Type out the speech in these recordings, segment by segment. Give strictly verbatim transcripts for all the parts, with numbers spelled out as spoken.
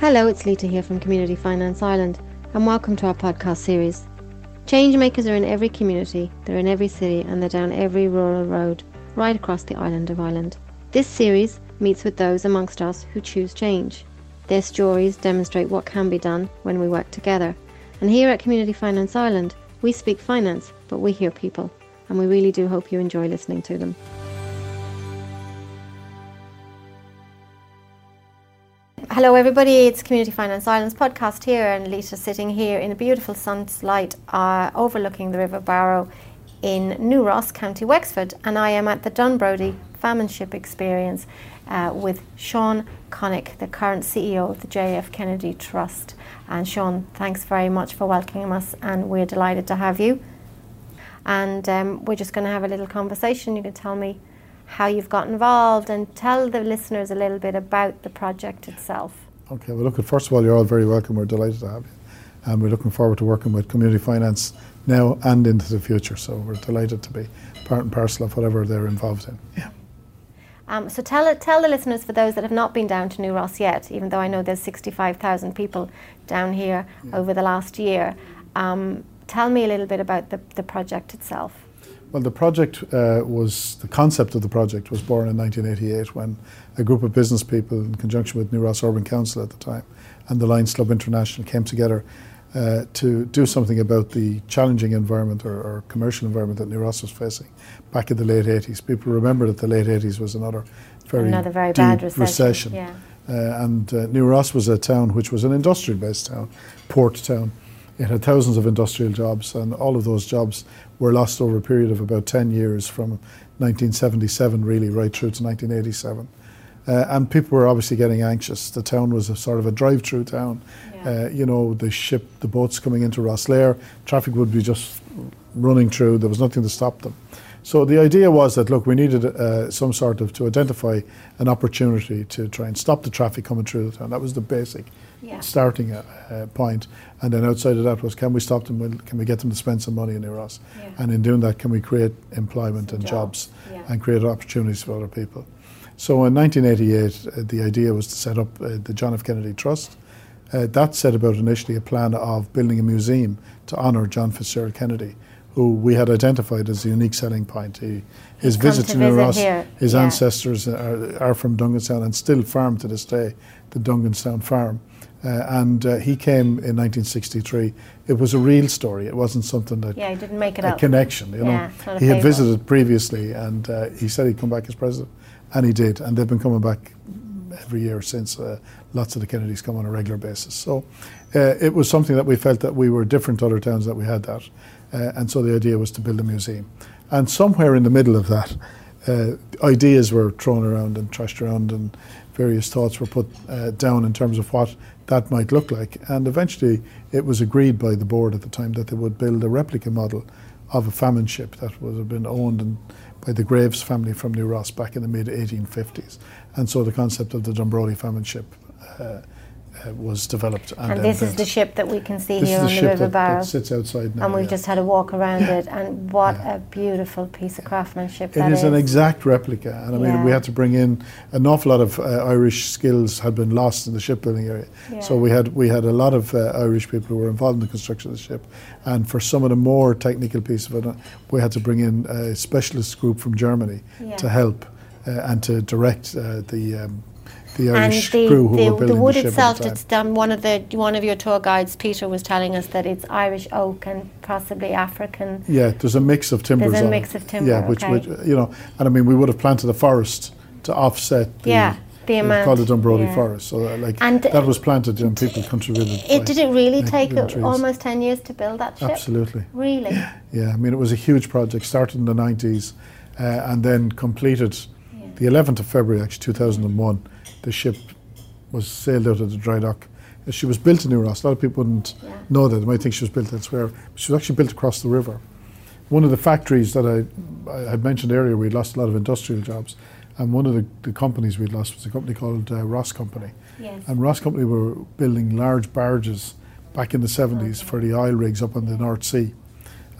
Hello, it's Lita here from Community Finance Ireland, and welcome to our podcast series. Change makers are in every community, they're in every city, and they're down every rural road, right across the island of Ireland. This series meets with those amongst us who choose change. Their stories demonstrate what can be done when we work together. And here at Community Finance Ireland, we speak finance, but we hear people, and we really do hope you enjoy listening to them. Hello everybody, it's Community Finance Ireland's podcast here, and Leisha's sitting here in the beautiful sunlight uh, overlooking the River Barrow in New Ross, County Wexford, and I am at the Dunbrody Famine Ship Experience uh, with Sean Connick, the current C E O of the J F Kennedy Trust. And Sean, thanks very much for welcoming us, and we're delighted to have you. And um, we're just going to have a little conversation. You can tell me how you've got involved, and tell the listeners a little bit about the project itself. Okay, well, look, first of all, you're all very welcome. We're delighted to have you. And we're looking forward to working with Community Finance now and into the future. So we're delighted to be part and parcel of whatever they're involved in. Yeah. Um, so tell tell the listeners, for those that have not been down to New Ross yet, even though I know there's sixty-five thousand people down here yeah. over the last year, um, tell me a little bit about the, the project itself. Well, the project uh, was, the concept of the project was born in nineteen eighty-eight when a group of business people in conjunction with New Ross Urban Council at the time and the Lions Club International came together uh, to do something about the challenging environment or, or commercial environment that New Ross was facing back in the late eighties. People remember that the late eighties was another very, another very deep bad recession. recession. Yeah. Uh, and uh, New Ross was a town which was an industrial-based town, port town. It had thousands of industrial jobs, and all of those jobs were lost over a period of about ten years from nineteen seventy-seven really right through to nineteen eighty-seven. Uh, and people were obviously getting anxious. The town was a sort of a drive-through town. Yeah. Uh, you know, the ship, the boats coming into Rosslare, traffic would be just running through. There was nothing to stop them. So the idea was that, look, we needed uh, some sort of, to identify an opportunity to try and stop the traffic coming through the town. That was the basic yeah. starting uh, uh, point. And then outside of that was, can we stop them? Can we get them to spend some money in New Ross? Yeah. And in doing that, can we create employment some and jobs, jobs yeah. and create opportunities for other people? So in nineteen eighty-eight, uh, the idea was to set up uh, the John F. Kennedy Trust. Uh, that set about initially a plan of building a museum to honour John Fitzgerald Kennedy, who we had identified as the unique selling point. He, his visit to, to New Ross, here. his yeah. ancestors are, are from Dunganstown and still farm to this day, the Dunganstown farm. Uh, and uh, he came in nineteen sixty-three. It was a real story. It wasn't something that... Yeah, he didn't make it a up. connection, you yeah, know. He had visited previously, and uh, he said he'd come back as president, and he did. And they've been coming back every year since. Uh, lots of the Kennedys come on a regular basis. So uh, it was something that we felt that we were different to other towns, that we had that. Uh, and so the idea was to build a museum. And somewhere in the middle of that, uh, ideas were thrown around and trashed around, and various thoughts were put uh, down in terms of what that might look like. And eventually it was agreed by the board at the time that they would build a replica model of a famine ship that would have been owned and by the Graves family from New Ross back in the mid eighteen fifties. And so the concept of the Dunbrody Famine Ship uh, Uh, was developed. And, and this uh, is the ship that we can see this here is the on the River Barrow. That sits outside now. And we've yeah. just had a walk around it, and what yeah. a beautiful piece of craftsmanship it that is. It is an exact replica, and I yeah. mean, we had to bring in an awful lot of uh, Irish skills had been lost in the shipbuilding area. Yeah. So we had we had a lot of uh, Irish people who were involved in the construction of the ship, and for some of the more technical piece of it, we had to bring in a specialist group from Germany yeah. to help uh, and to direct uh, the um, The Irish and the, crew who the, were building the wood the ship itself, it's done. One of the one of your tour guides, Peter, was telling us that it's Irish oak and possibly African. Yeah, there's a mix of timbers. There's a on mix it. of timber. Yeah, which, okay. which you know, and I mean, we would have planted a forest to offset the. Yeah. The amount, called the Dunbrody yeah. Forest, so uh, like and that was planted and people contributed. It did it really take a, almost ten years to build that ship? Absolutely. Really? Yeah, I mean, it was a huge project, started in the nineties, uh, and then completed yeah. the eleventh of February, actually two thousand one. The ship was sailed out of the dry dock. She was built in New Ross. A lot of people wouldn't yeah. know that. They might think she was built elsewhere. But she was actually built across the river. One of the factories that I, I had mentioned earlier, we lost a lot of industrial jobs. And one of the, the companies we'd lost was a company called uh, Ross Company. Yes. And Ross Company were building large barges back in the seventies okay. for the oil rigs up on the North Sea.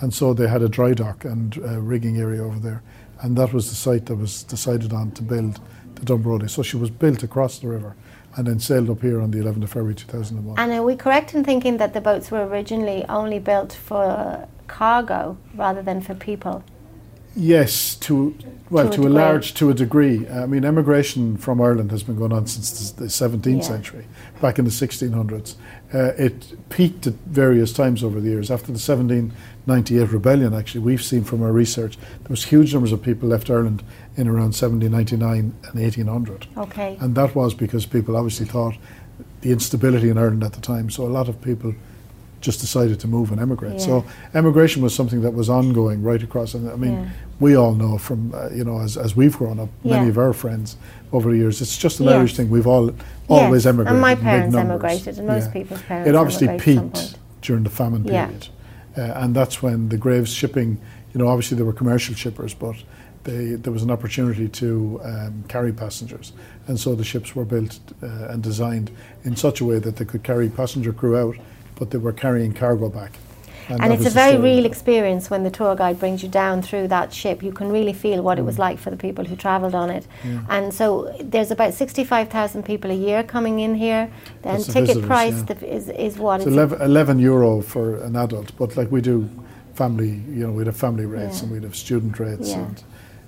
And so they had a dry dock and uh, rigging area over there. And that was the site that was decided on to build the Dunbrody. So she was built across the river and then sailed up here on the eleventh of February two thousand one. And are we correct in thinking that the boats were originally only built for cargo rather than for people? Yes, to well, to, to a, a large, to a degree. I mean, emigration from Ireland has been going on since the seventeenth yeah. century, back in the sixteen hundreds. Uh, it peaked at various times over the years. After the seventeen ninety-eight rebellion, actually, we've seen from our research, there was huge numbers of people left Ireland in around seventeen ninety-nine and eighteen hundred. Okay. And that was because people obviously thought the instability in Ireland at the time, so a lot of people just decided to move and emigrate. Yeah. So emigration was something that was ongoing right across. And I mean, yeah. we all know from, uh, you know, as, as we've grown up, yeah. many of our friends over the years, it's just an yes. Irish thing. We've all always yes. emigrated. And my parents emigrated, and most yeah. people's parents It obviously peaked during the famine period. Yeah. Uh, and that's when the Graves shipping, you know, obviously there were commercial shippers, but they, there was an opportunity to um, carry passengers. And so the ships were built uh, and designed in such a way that they could carry passenger crew out, but they were carrying cargo back. And, and it's a very real experience when the tour guide brings you down through that ship. You can really feel what mm. it was like for the people who travelled on it. Yeah. And so there's about sixty-five thousand people a year coming in here. Then That's ticket visitors, price yeah. is, is what? It's, it's eleven euro for an adult, but like we do family, you know, we'd have family rates yeah. and we'd have student rates. Yeah. and.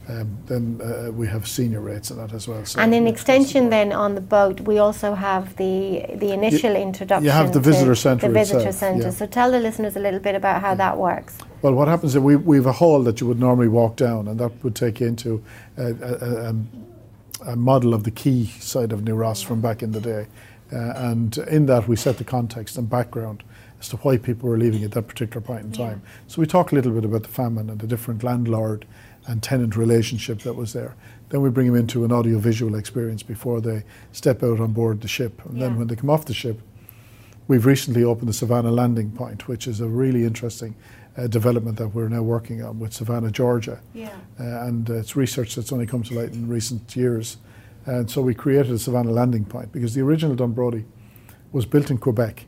Um, then uh, we have senior rates and that as well. So and in extension then on the boat we also have the the initial you, introduction. You have the visitor centre. The visitor centre. Yeah. So tell the listeners a little bit about how yeah. that works. Well, what happens is we, we have a hall that you would normally walk down, and that would take you into a, a, a, a model of the quay side of New Ross from back in the day. Uh, and in that we set the context and background as to why people were leaving at that particular point in time. Yeah. So we talk a little bit about the famine and the different landlord and tenant relationship that was there. Then we bring them into an audiovisual experience before they step out on board the ship. And yeah. then when they come off the ship, we've recently opened the Savannah landing point, which is a really interesting uh, development that we're now working on with Savannah, Georgia. Yeah. Uh, and uh, it's research that's only come to light in recent years. And so we created a Savannah landing point because the original Dunbrody was built in Quebec,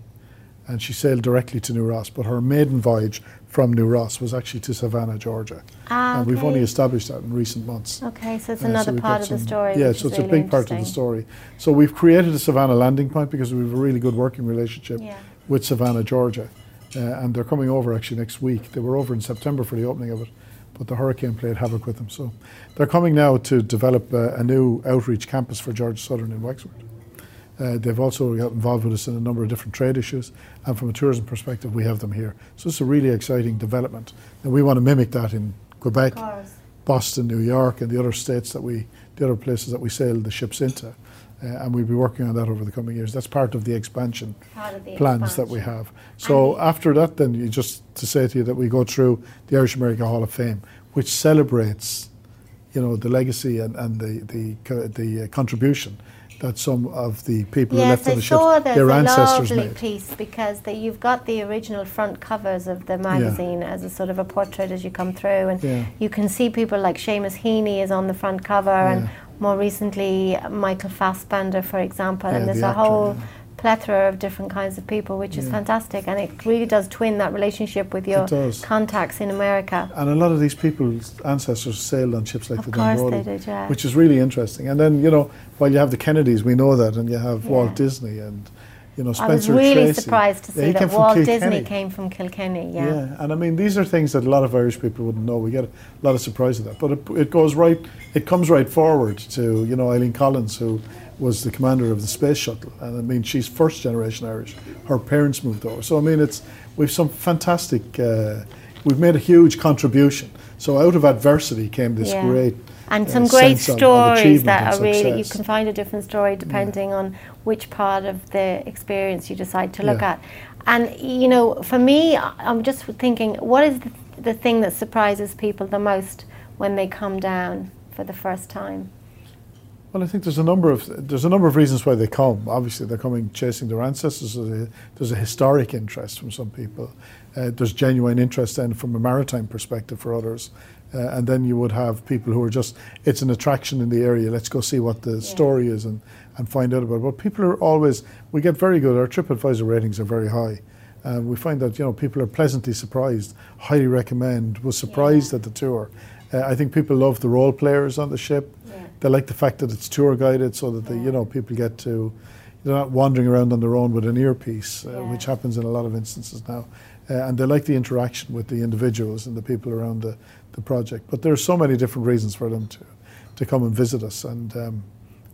and she sailed directly to New Ross, but her maiden voyage from New Ross was actually to Savannah, Georgia. Ah, and okay. we've only established that in recent months. Okay, so it's uh, another so part of some, the story. Yeah, so it's really a big part of the story. So we've created a Savannah landing point because we have a really good working relationship yeah. with Savannah, Georgia. Uh, and they're coming over actually next week. They were over in September for the opening of it, but the hurricane played havoc with them. So they're coming now to develop uh, a new outreach campus for Georgia Southern in Wexford. Uh, they've also got involved with us in a number of different trade issues, and from a tourism perspective we have them here. So it's a really exciting development, and we want to mimic that in Quebec, Boston, New York, and the other states that we, the other places that we sail the ships into, uh, and we'll be working on that over the coming years. That's part of the expansion part of the plans expansion. that we have. So and after that then, you just to say to you that we go through the Irish America Hall of Fame, which celebrates, you know, the legacy and, and the, the, the uh, contribution that some of the people yes, who left on the ship, their ancestors made. Yes, I saw there's a lovely piece because the, you've got the original front covers of the magazine yeah. as a sort of a portrait as you come through, and yeah. you can see people like Seamus Heaney is on the front cover, yeah. and more recently Michael Fassbender, for example, yeah, and there's the a actor, whole yeah. plethora of different kinds of people, which yeah. is fantastic, and it really does twin that relationship with your contacts in America. And a lot of these people's ancestors sailed on ships like of the Dunbrody, did, yeah. which is really interesting. And then, you know, while you have the Kennedys, we know that, and you have yeah. Walt Disney and, you know, Spencer Tracy. I was really Tracy. surprised to see yeah, that Walt Disney came from Kilkenny, yeah. yeah. And I mean, these are things that a lot of Irish people wouldn't know. We get a lot of surprise at that, but it, it goes right, it comes right forward to, you know, Eileen Collins, who was the commander of the space shuttle, and I mean she's first generation Irish. Her parents moved over, so I mean it's we've some fantastic. Uh, we've made a huge contribution. So out of adversity came this yeah. great and uh, some great sense stories of, of that are really you can find a different story depending yeah. on which part of the experience you decide to look yeah. at. And you know, for me, I'm just thinking, what is the, the thing that surprises people the most when they come down for the first time? Well, I think there's a number of there's a number of reasons why they come. Obviously, they're coming chasing their ancestors. There's a historic interest from some people. Uh, there's genuine interest then from a maritime perspective for others, uh, and then you would have people who are just it's an attraction in the area. Let's go see what the yeah. story is and, and find out about it. But people are always we get very good. Our TripAdvisor ratings are very high. Uh, we find that you know people are pleasantly surprised. Highly recommend. Was surprised yeah. at the tour. Uh, I think people love the role players on the ship. Yeah. They like the fact that it's tour guided, so that the you know people get to, they're not wandering around on their own with an earpiece, uh, yeah. which happens in a lot of instances now. Uh, and they like the interaction with the individuals and the people around the, the project. But there are so many different reasons for them to, to come and visit us. And um,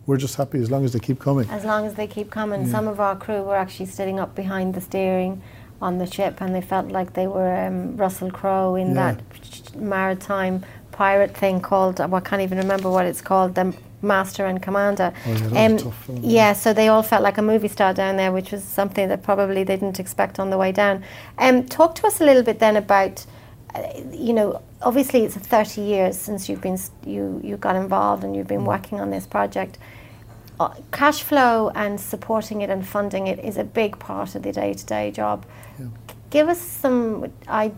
we're just happy as long as they keep coming. As long as they keep coming. Yeah. Some of our crew were actually sitting up behind the steering on the ship, and they felt like they were um, Russell Crowe in yeah. that maritime pirate thing called, well, I can't even remember what it's called, the Master and Commander. Oh, yeah, um, tough, yeah, so they all felt like a movie star down there, which was something that probably they didn't expect on the way down. Um, talk to us a little bit then about, uh, you know, obviously it's thirty years since you've been you you got involved and you've been working on this project. Uh, cash flow and supporting it and funding it is a big part of the day-to-day job. Yeah. Give us some, I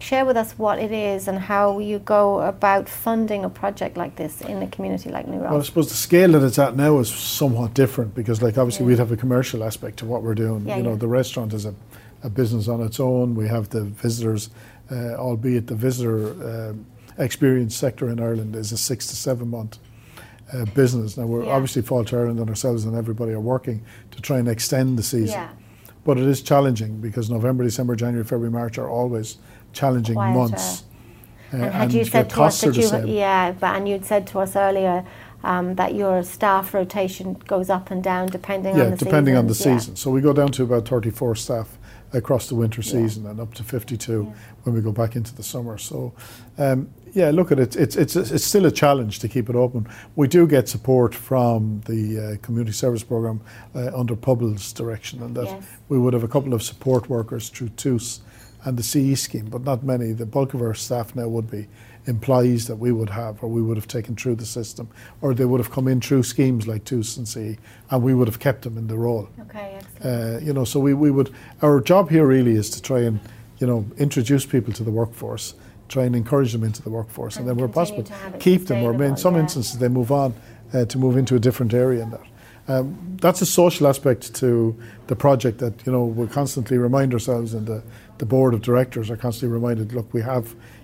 share with us what it is and how you go about funding a project like this in a community like New Ross. Well, I suppose the scale that it's at now is somewhat different, because, like, obviously yeah. we'd have a commercial aspect to what we're doing. Yeah, you know, yeah. the restaurant is a, a business on its own. We have the visitors, uh, albeit the visitor uh, experience sector in Ireland is a six to seven month Uh, business. Now, we're yeah. obviously Fáilte Ireland and ourselves and everybody are working to try and extend the season. Yeah. But it is challenging, because November, December, January, February, March are always challenging Quieter. months. Uh, and had and you said to us that you, yeah, but and you'd said to us earlier um, that your staff rotation goes up and down depending yeah, on the season. Yeah, depending on the season. So we go down to about thirty-four staff across the winter season yeah. and up to fifty-two yeah. when we go back into the summer. So. Um, Yeah, look at it. It's it's it's still a challenge to keep it open. We do get support from the uh, community service program uh, under P U B L's direction, and that yes. we would have a couple of support workers through T U S and the C E scheme, but not many. The bulk of our staff now would be employees that we would have, or we would have taken through the system, or they would have come in through schemes like T U S and C E, and we would have kept them in the role. Okay, excellent. Uh, you know, so we we would. Our job here really is to try and you know introduce people to the workforce. Try and encourage them into the workforce, and, and then where possible, keep them. Or in some yeah. instances, they move on uh, to move into a different area. In that, um, that's a social aspect to the project that you know we constantly remind ourselves, and the, the board of directors are constantly reminded. Look, we have,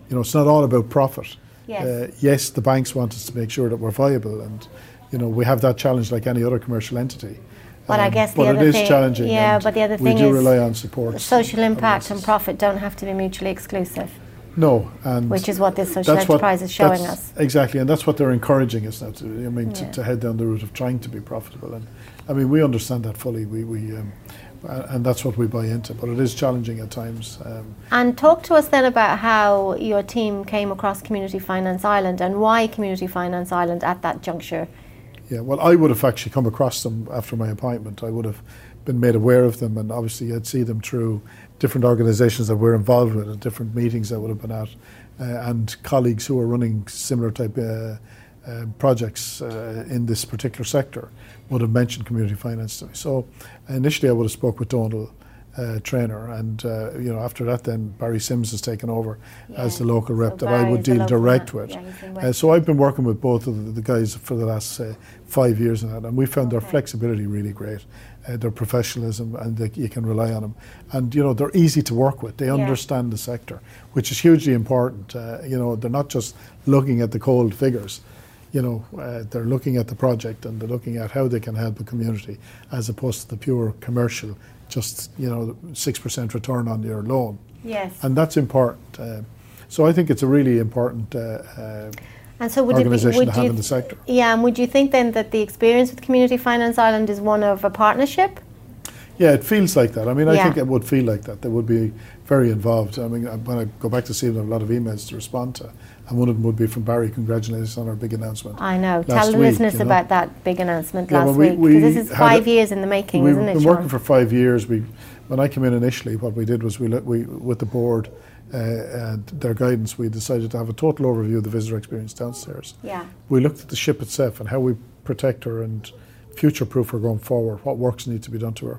you know, it's not all about profit. Yes, uh, yes the banks want us to make sure that we're viable, and you know we have that challenge like any other commercial entity. But um, I guess the but other it is thing, challenging. Yeah, but the other thing is we do rely on support. Social impact and profit don't have to be mutually exclusive. No, and which is what this social enterprise what, is showing us. Exactly, and that's what they're encouraging us now to. I mean, yeah. to, to head down the route of trying to be profitable, and I mean, we understand that fully. We, we um, and that's what we buy into. But it is challenging at times. Um, and talk to us then about how your team came across Community Finance Ireland and why Community Finance Ireland at that juncture. Yeah, well, I would have actually come across them after my appointment. I would have been made aware of them, and obviously I'd see them through different organisations that we're involved with and different meetings I would have been at, uh, and colleagues who are running similar type uh, uh, projects uh, in this particular sector would have mentioned community finance to me. So initially I would have spoke with Donal uh, Traynor, and uh, you know after that then Barry Sims has taken over yeah. as the local rep so that Barry I would deal direct man. with. Yeah, uh, so I've been working with both of the guys for the last say, five years and that, and we found okay. their flexibility really great. Uh, their professionalism, and they, you can rely on them, and you know they're easy to work with. They yeah. understand the sector, which is hugely important. Uh, you know they're not just looking at the cold figures. You know uh, they're looking at the project, and they're looking at how they can help the community, as opposed to the pure commercial, just you know six percent return on your loan. Yes, and that's important. Uh, so I think it's a really important. Uh, uh, And so would it be, would you, in the sector. Yeah, and would you think then that the experience with Community Finance Ireland is one of a partnership? Yeah, it feels like that. I mean, I yeah. think it would feel like that. They would be very involved. I mean, when I go back to see them, I have a lot of emails to respond to. And one of them would be from Barry, congratulating us on our big announcement. I know. Tell the listeners you know? about that big announcement yeah, last well, we, week. Because this is five a, years in the making, we, isn't it, Sean? We've been working for five years. We, when I came in initially, what we did was we, we with the board, Uh, and their guidance, we decided to have a total overview of the visitor experience downstairs. Yeah. We looked at the ship itself and how we protect her and future-proof her going forward, what works need to be done to her.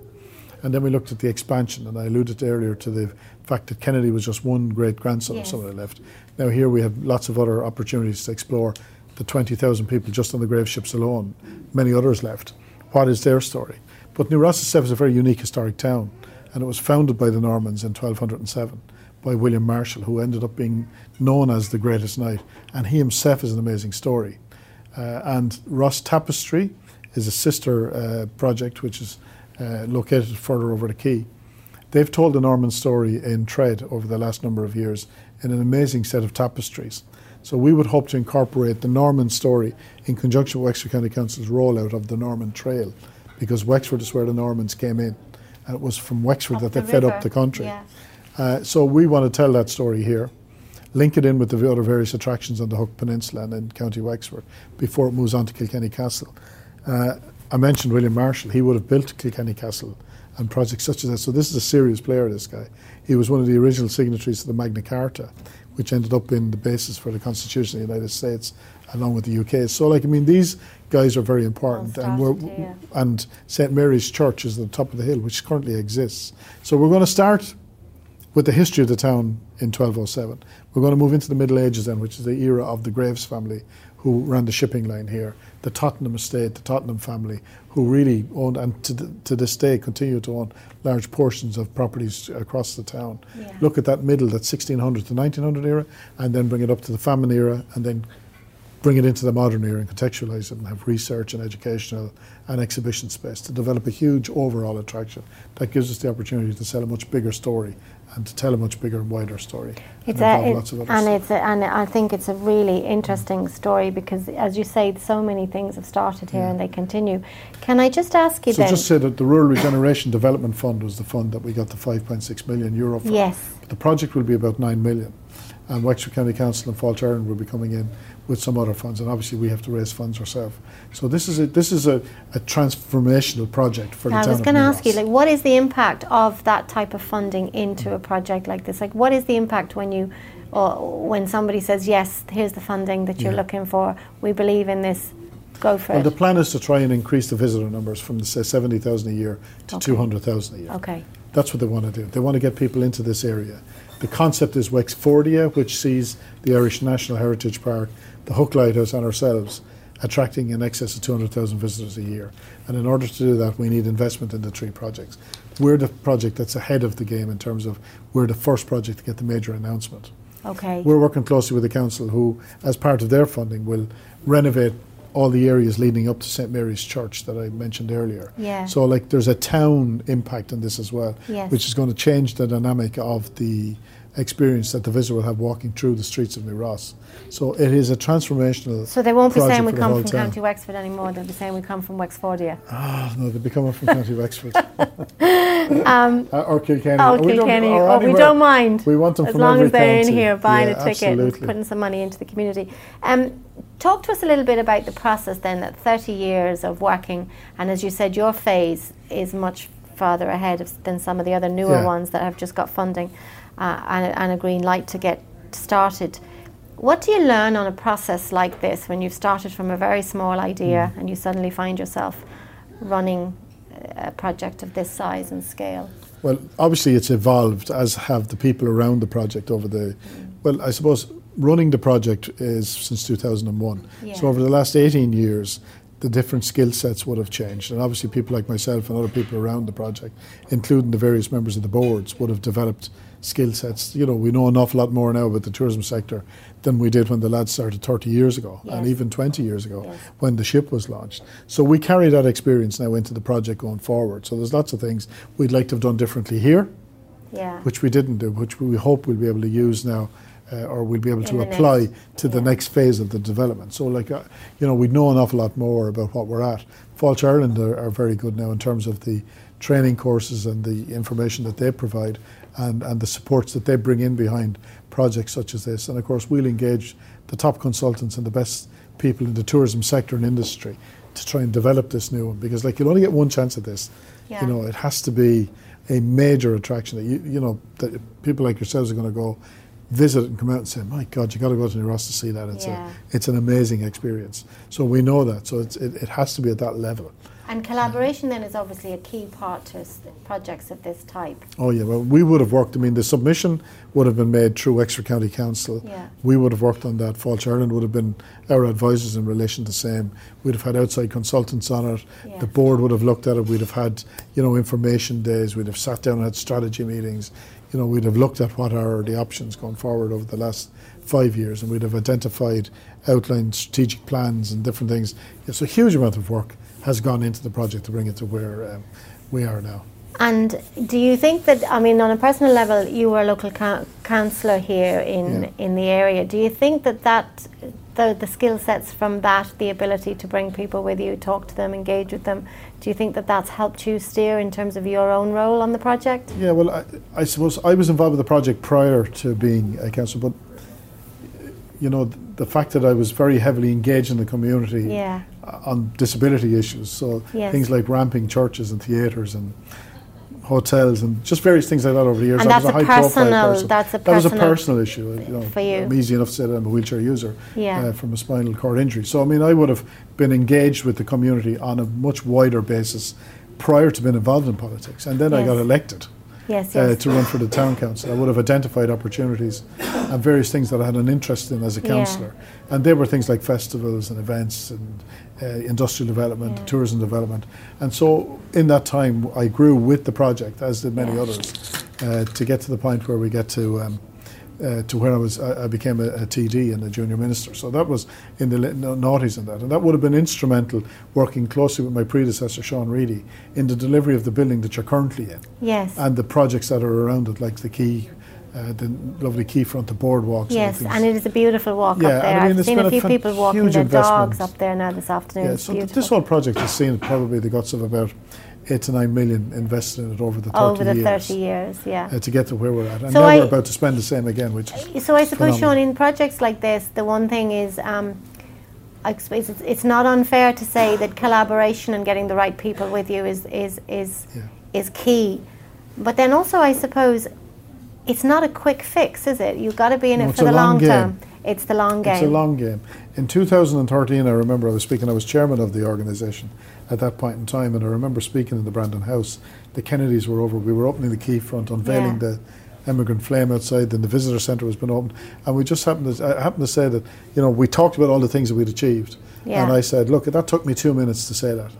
And then we looked at the expansion, and I alluded earlier to the fact that Kennedy was just one great-grandson yes. of somebody left. Now here we have lots of other opportunities to explore the twenty thousand people just on the Graves ships alone, many others left. What is their story? But New Ross itself is a very unique historic town, and it was founded by the Normans in twelve oh seven. By William Marshall, who ended up being known as the Greatest Knight, and he himself is an amazing story. Uh, and Ross Tapestry is a sister uh, project which is uh, located further over the quay. They've told the Norman story in thread over the last number of years in an amazing set of tapestries. So we would hope to incorporate the Norman story in conjunction with Wexford County Council's rollout of the Norman Trail, because Wexford is where the Normans came in. And it was from Wexford up that they the fed river. up the country. Yeah. Uh, so we want to tell that story here, link it in with the other various attractions on the Hook Peninsula and in County Wexford before it moves on to Kilkenny Castle. Uh, I mentioned William Marshall. He would have built Kilkenny Castle and projects such as that. So this is a serious player, this guy. He was one of the original signatories to the Magna Carta, which ended up being the basis for the Constitution of the United States, along with the U K. So, like, I mean, these guys are very important. And, we're, yeah. and Saint Mary's Church is at the top of the hill, which currently exists. So we're going to start with the history of the town in twelve oh seven. We're going to move into the Middle Ages then, which is the era of the Graves family, who ran the shipping line here, the Tottenham estate, the Tottenham family, who really owned, and to, th- to this day continue to own, large portions of properties across the town. Yeah. Look at that middle, that sixteen hundred to nineteen hundred era, and then bring it up to the famine era, and then bring it into the modern era and contextualise it and have research and educational and exhibition space to develop a huge overall attraction that gives us the opportunity to sell a much bigger story and to tell a much bigger and wider story. It's and a, it, lots of other and, it's a, and I think it's a really interesting story because, as you say, so many things have started here yeah. and they continue. Can I just ask you so then... So just say that the Rural Regeneration Development Fund was the fund that we got the five point six million euro from. Yes. The project will be about nine million. And Wexford County Council and Fáilte Ireland will be coming in with some other funds, and obviously we have to raise funds ourselves. So this is a this is a, a transformational project for the town. I was going to ask you, like, what is the impact of that type of funding into a project like this? Like, what is the impact when you, or when somebody says, yes, here's the funding that you're yeah. looking for, we believe in this, go for well, it? Well, the plan is to try and increase the visitor numbers from, say, seventy thousand a year to okay. two hundred thousand a year. Okay. That's what they want to do. They want to get people into this area. The concept is Wexfordia, which sees the Irish National Heritage Park, the Hook Lighthouse and ourselves attracting in excess of two hundred thousand visitors a year. And in order to do that, we need investment in the three projects. We're the project that's ahead of the game in terms of we're the first project to get the major announcement. Okay. We're working closely with the council who, as part of their funding, will renovate all the areas leading up to Saint Mary's Church that I mentioned earlier. Yeah. So, like, there's a town impact on this as well, yes. which is going to change the dynamic of the experience that the visitor will have walking through the streets of Ross. So it is a transformational. So they won't be saying we come from town. County Wexford anymore. They'll be saying we come from Wexfordia. Ah, oh, no, they'll be coming from County Wexford. um, uh, or Kilkenny. Or we Kilkenny. Don't, or or we don't mind. We want them as from long as they're county. In here buying yeah, a ticket absolutely. And putting some money into the community. Um, Talk to us a little bit about the process then, that thirty years of working, and as you said, your phase is much farther ahead of, than some of the other newer yeah. ones that have just got funding uh, and, and a green light to get started. What do you learn on a process like this when you've started from a very small idea mm. and you suddenly find yourself running a project of this size and scale? Well, obviously it's evolved, as have the people around the project over the, mm. well, I suppose... Running the project is since two thousand one. Yeah. So over the last eighteen years, the different skill sets would have changed. And obviously people like myself and other people around the project, including the various members of the boards, would have developed skill sets. You know, we know an awful lot more now about the tourism sector than we did when the lads started thirty years ago, yes. and even twenty years ago, yes. when the ship was launched. So we carry that experience now into the project going forward. So there's lots of things we'd like to have done differently here, yeah. which we didn't do, which we hope we'll be able to use now Uh, or we'll be able to apply to the next phase of the development. So, like, uh, you know, we know an awful lot more about what we're at. Fáilte Ireland are, are very good now in terms of the training courses and the information that they provide and, and the supports that they bring in behind projects such as this. And, of course, we'll engage the top consultants and the best people in the tourism sector and industry to try and develop this new one. Because, like, you'll only get one chance at this. Yeah. You know, it has to be a major attraction that, you, you know, that people like yourselves are going to go visit it and come out and say, my God, you've got to go to New Ross to see that. It's, yeah. a, it's an amazing experience. So we know that. So it's, it, it has to be at that level. And collaboration yeah. then is obviously a key part to projects of this type. Oh, yeah. Well, we would have worked. I mean, the submission would have been made through Wexford County Council. Yeah. We would have worked on that. Fáilte Ireland would have been our advisors in relation to the same. We'd have had outside consultants on it. Yeah. The board would have looked at it. We'd have had, you know, information days. We'd have sat down and had strategy meetings. You know, we'd have looked at what are the options going forward over the last five years, and we'd have identified, outlined strategic plans and different things. So a huge amount of work has gone into the project to bring it to where um, we are now. And do you think that, I mean, on a personal level, you were a local ca- councillor here in, yeah. in the area. Do you think that that, the, the skill sets from that, the ability to bring people with you, talk to them, engage with them, do you think that that's helped you steer in terms of your own role on the project? Yeah, well, I, I suppose I was involved with the project prior to being a councillor, but, you know, the, the fact that I was very heavily engaged in the community yeah. on disability issues, so yes. things like ramping churches and theatres and hotels and just various things like that over the years. And that's I was a, a high personal, profile person. That's a that was a personal issue. You know, for you. I'm easy enough to say that I'm a wheelchair user yeah. uh, from a spinal cord injury. So, I mean, I would have been engaged with the community on a much wider basis prior to being involved in politics. And then yes. I got elected yes, yes. Uh, to run for the town council. I would have identified opportunities and various things that I had an interest in as a councillor. Yeah. And they were things like festivals and events and Uh, industrial development, yeah. tourism development. And so in that time I grew with the project, as did many yeah. others, uh, to get to the point where we get to um, uh, to where I was. I, I became a, a T D and a junior minister. So that was in the late noughties in that. And that would have been instrumental, working closely with my predecessor, Sean Reidy, in the delivery of the building that you're currently in. Yes. And the projects that are around it, like the Quay, Uh, the lovely Quayfront, the boardwalks. Yes, and, and it is a beautiful walk yeah, up there. I mean, I've seen a few a fan- people walking their investment. dogs up there now this afternoon. Yeah, it's so beautiful. Th- this whole project has seen probably the guts of about eight to nine million invested in it over the thirty over the years. thirty years, yeah. Uh, to get to where we're at. And so now I, we're about to spend the same again, which is So I suppose, phenomenal. Sean, in projects like this, the one thing is, um, I suppose it's, it's not unfair to say that collaboration and getting the right people with you is, is, is, yeah. is key. But then also, I suppose, it's not a quick fix, is it? You've got to be in no, it for the long, long term. It's the long game. It's a long game. In two thousand thirteen, I remember I was speaking, I was chairman of the organisation at that point in time, and I remember speaking in the Brandon House. The Kennedys were over, we were opening the Quayfront, unveiling yeah. the Emigrant Flame outside, then the visitor centre was been opened, and we just happened to, I happened to say that, you know, we talked about all the things that we'd achieved, yeah. and I said, look, that took me two minutes to say that.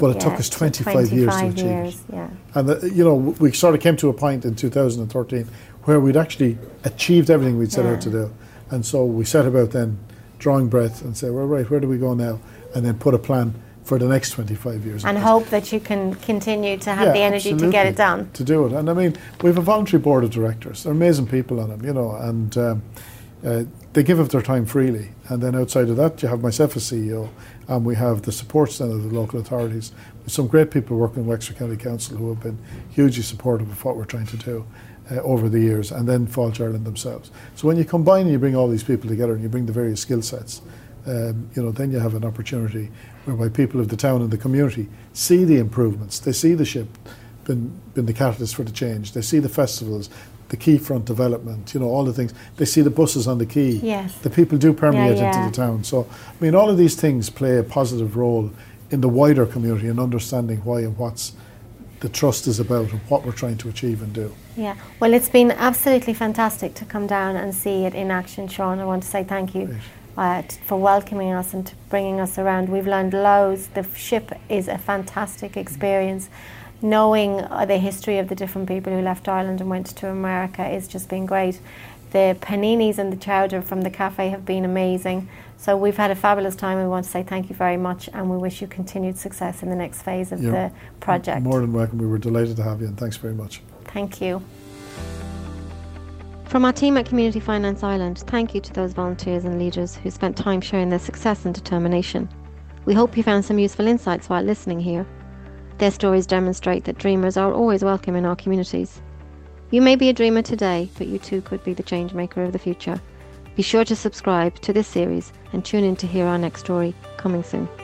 But it yeah, took us twenty-five years to achieve years, it. Yeah. And, the, you know, we sort of came to a point in two thousand thirteen where we'd actually achieved everything we'd set yeah. out to do. And so we set about then drawing breath and say, well, right, where do we go now? And then put a plan for the next twenty-five years. And hope that you can continue to have yeah, the energy to get it done. To do it. And, I mean, we have a voluntary board of directors. They're amazing people on them, you know, and um, uh, they give up their time freely. And then outside of that, you have myself as C E O, and we have the support then of the local authorities. With some great people working in Wexford County Council who have been hugely supportive of what we're trying to do uh, over the years, and then Fáilte Ireland themselves. So when you combine and you bring all these people together and you bring the various skill sets, um, you know, then you have an opportunity whereby people of the town and the community see the improvements. They see the ship been, been the catalyst for the change. They see the festivals, the Quayfront development, you know, all the things. They see the buses on the quay. Yes. The people do permeate yeah, yeah. into the town. So, I mean, all of these things play a positive role in the wider community and understanding why and what's the trust is about and what we're trying to achieve and do. Yeah. Well, it's been absolutely fantastic to come down and see it in action, Sean. I want to say thank you uh, t- for welcoming us and t- bringing us around. We've learned loads. The ship is a fantastic experience. Mm-hmm. Knowing uh, the history of the different people who left Ireland and went to America is just been great. The paninis and the chowder from the cafe have been amazing. So we've had a fabulous time. We want to say thank you very much, and we wish you continued success in the next phase of yeah, the project. More than welcome. We were delighted to have you, and thanks very much. Thank you. From our team at Community Finance Ireland, thank you to those volunteers and leaders who spent time sharing their success and determination. We hope you found some useful insights while listening here. Their stories demonstrate that dreamers are always welcome in our communities. You may be a dreamer today, but you too could be the change maker of the future. Be sure to subscribe to this series and tune in to hear our next story coming soon.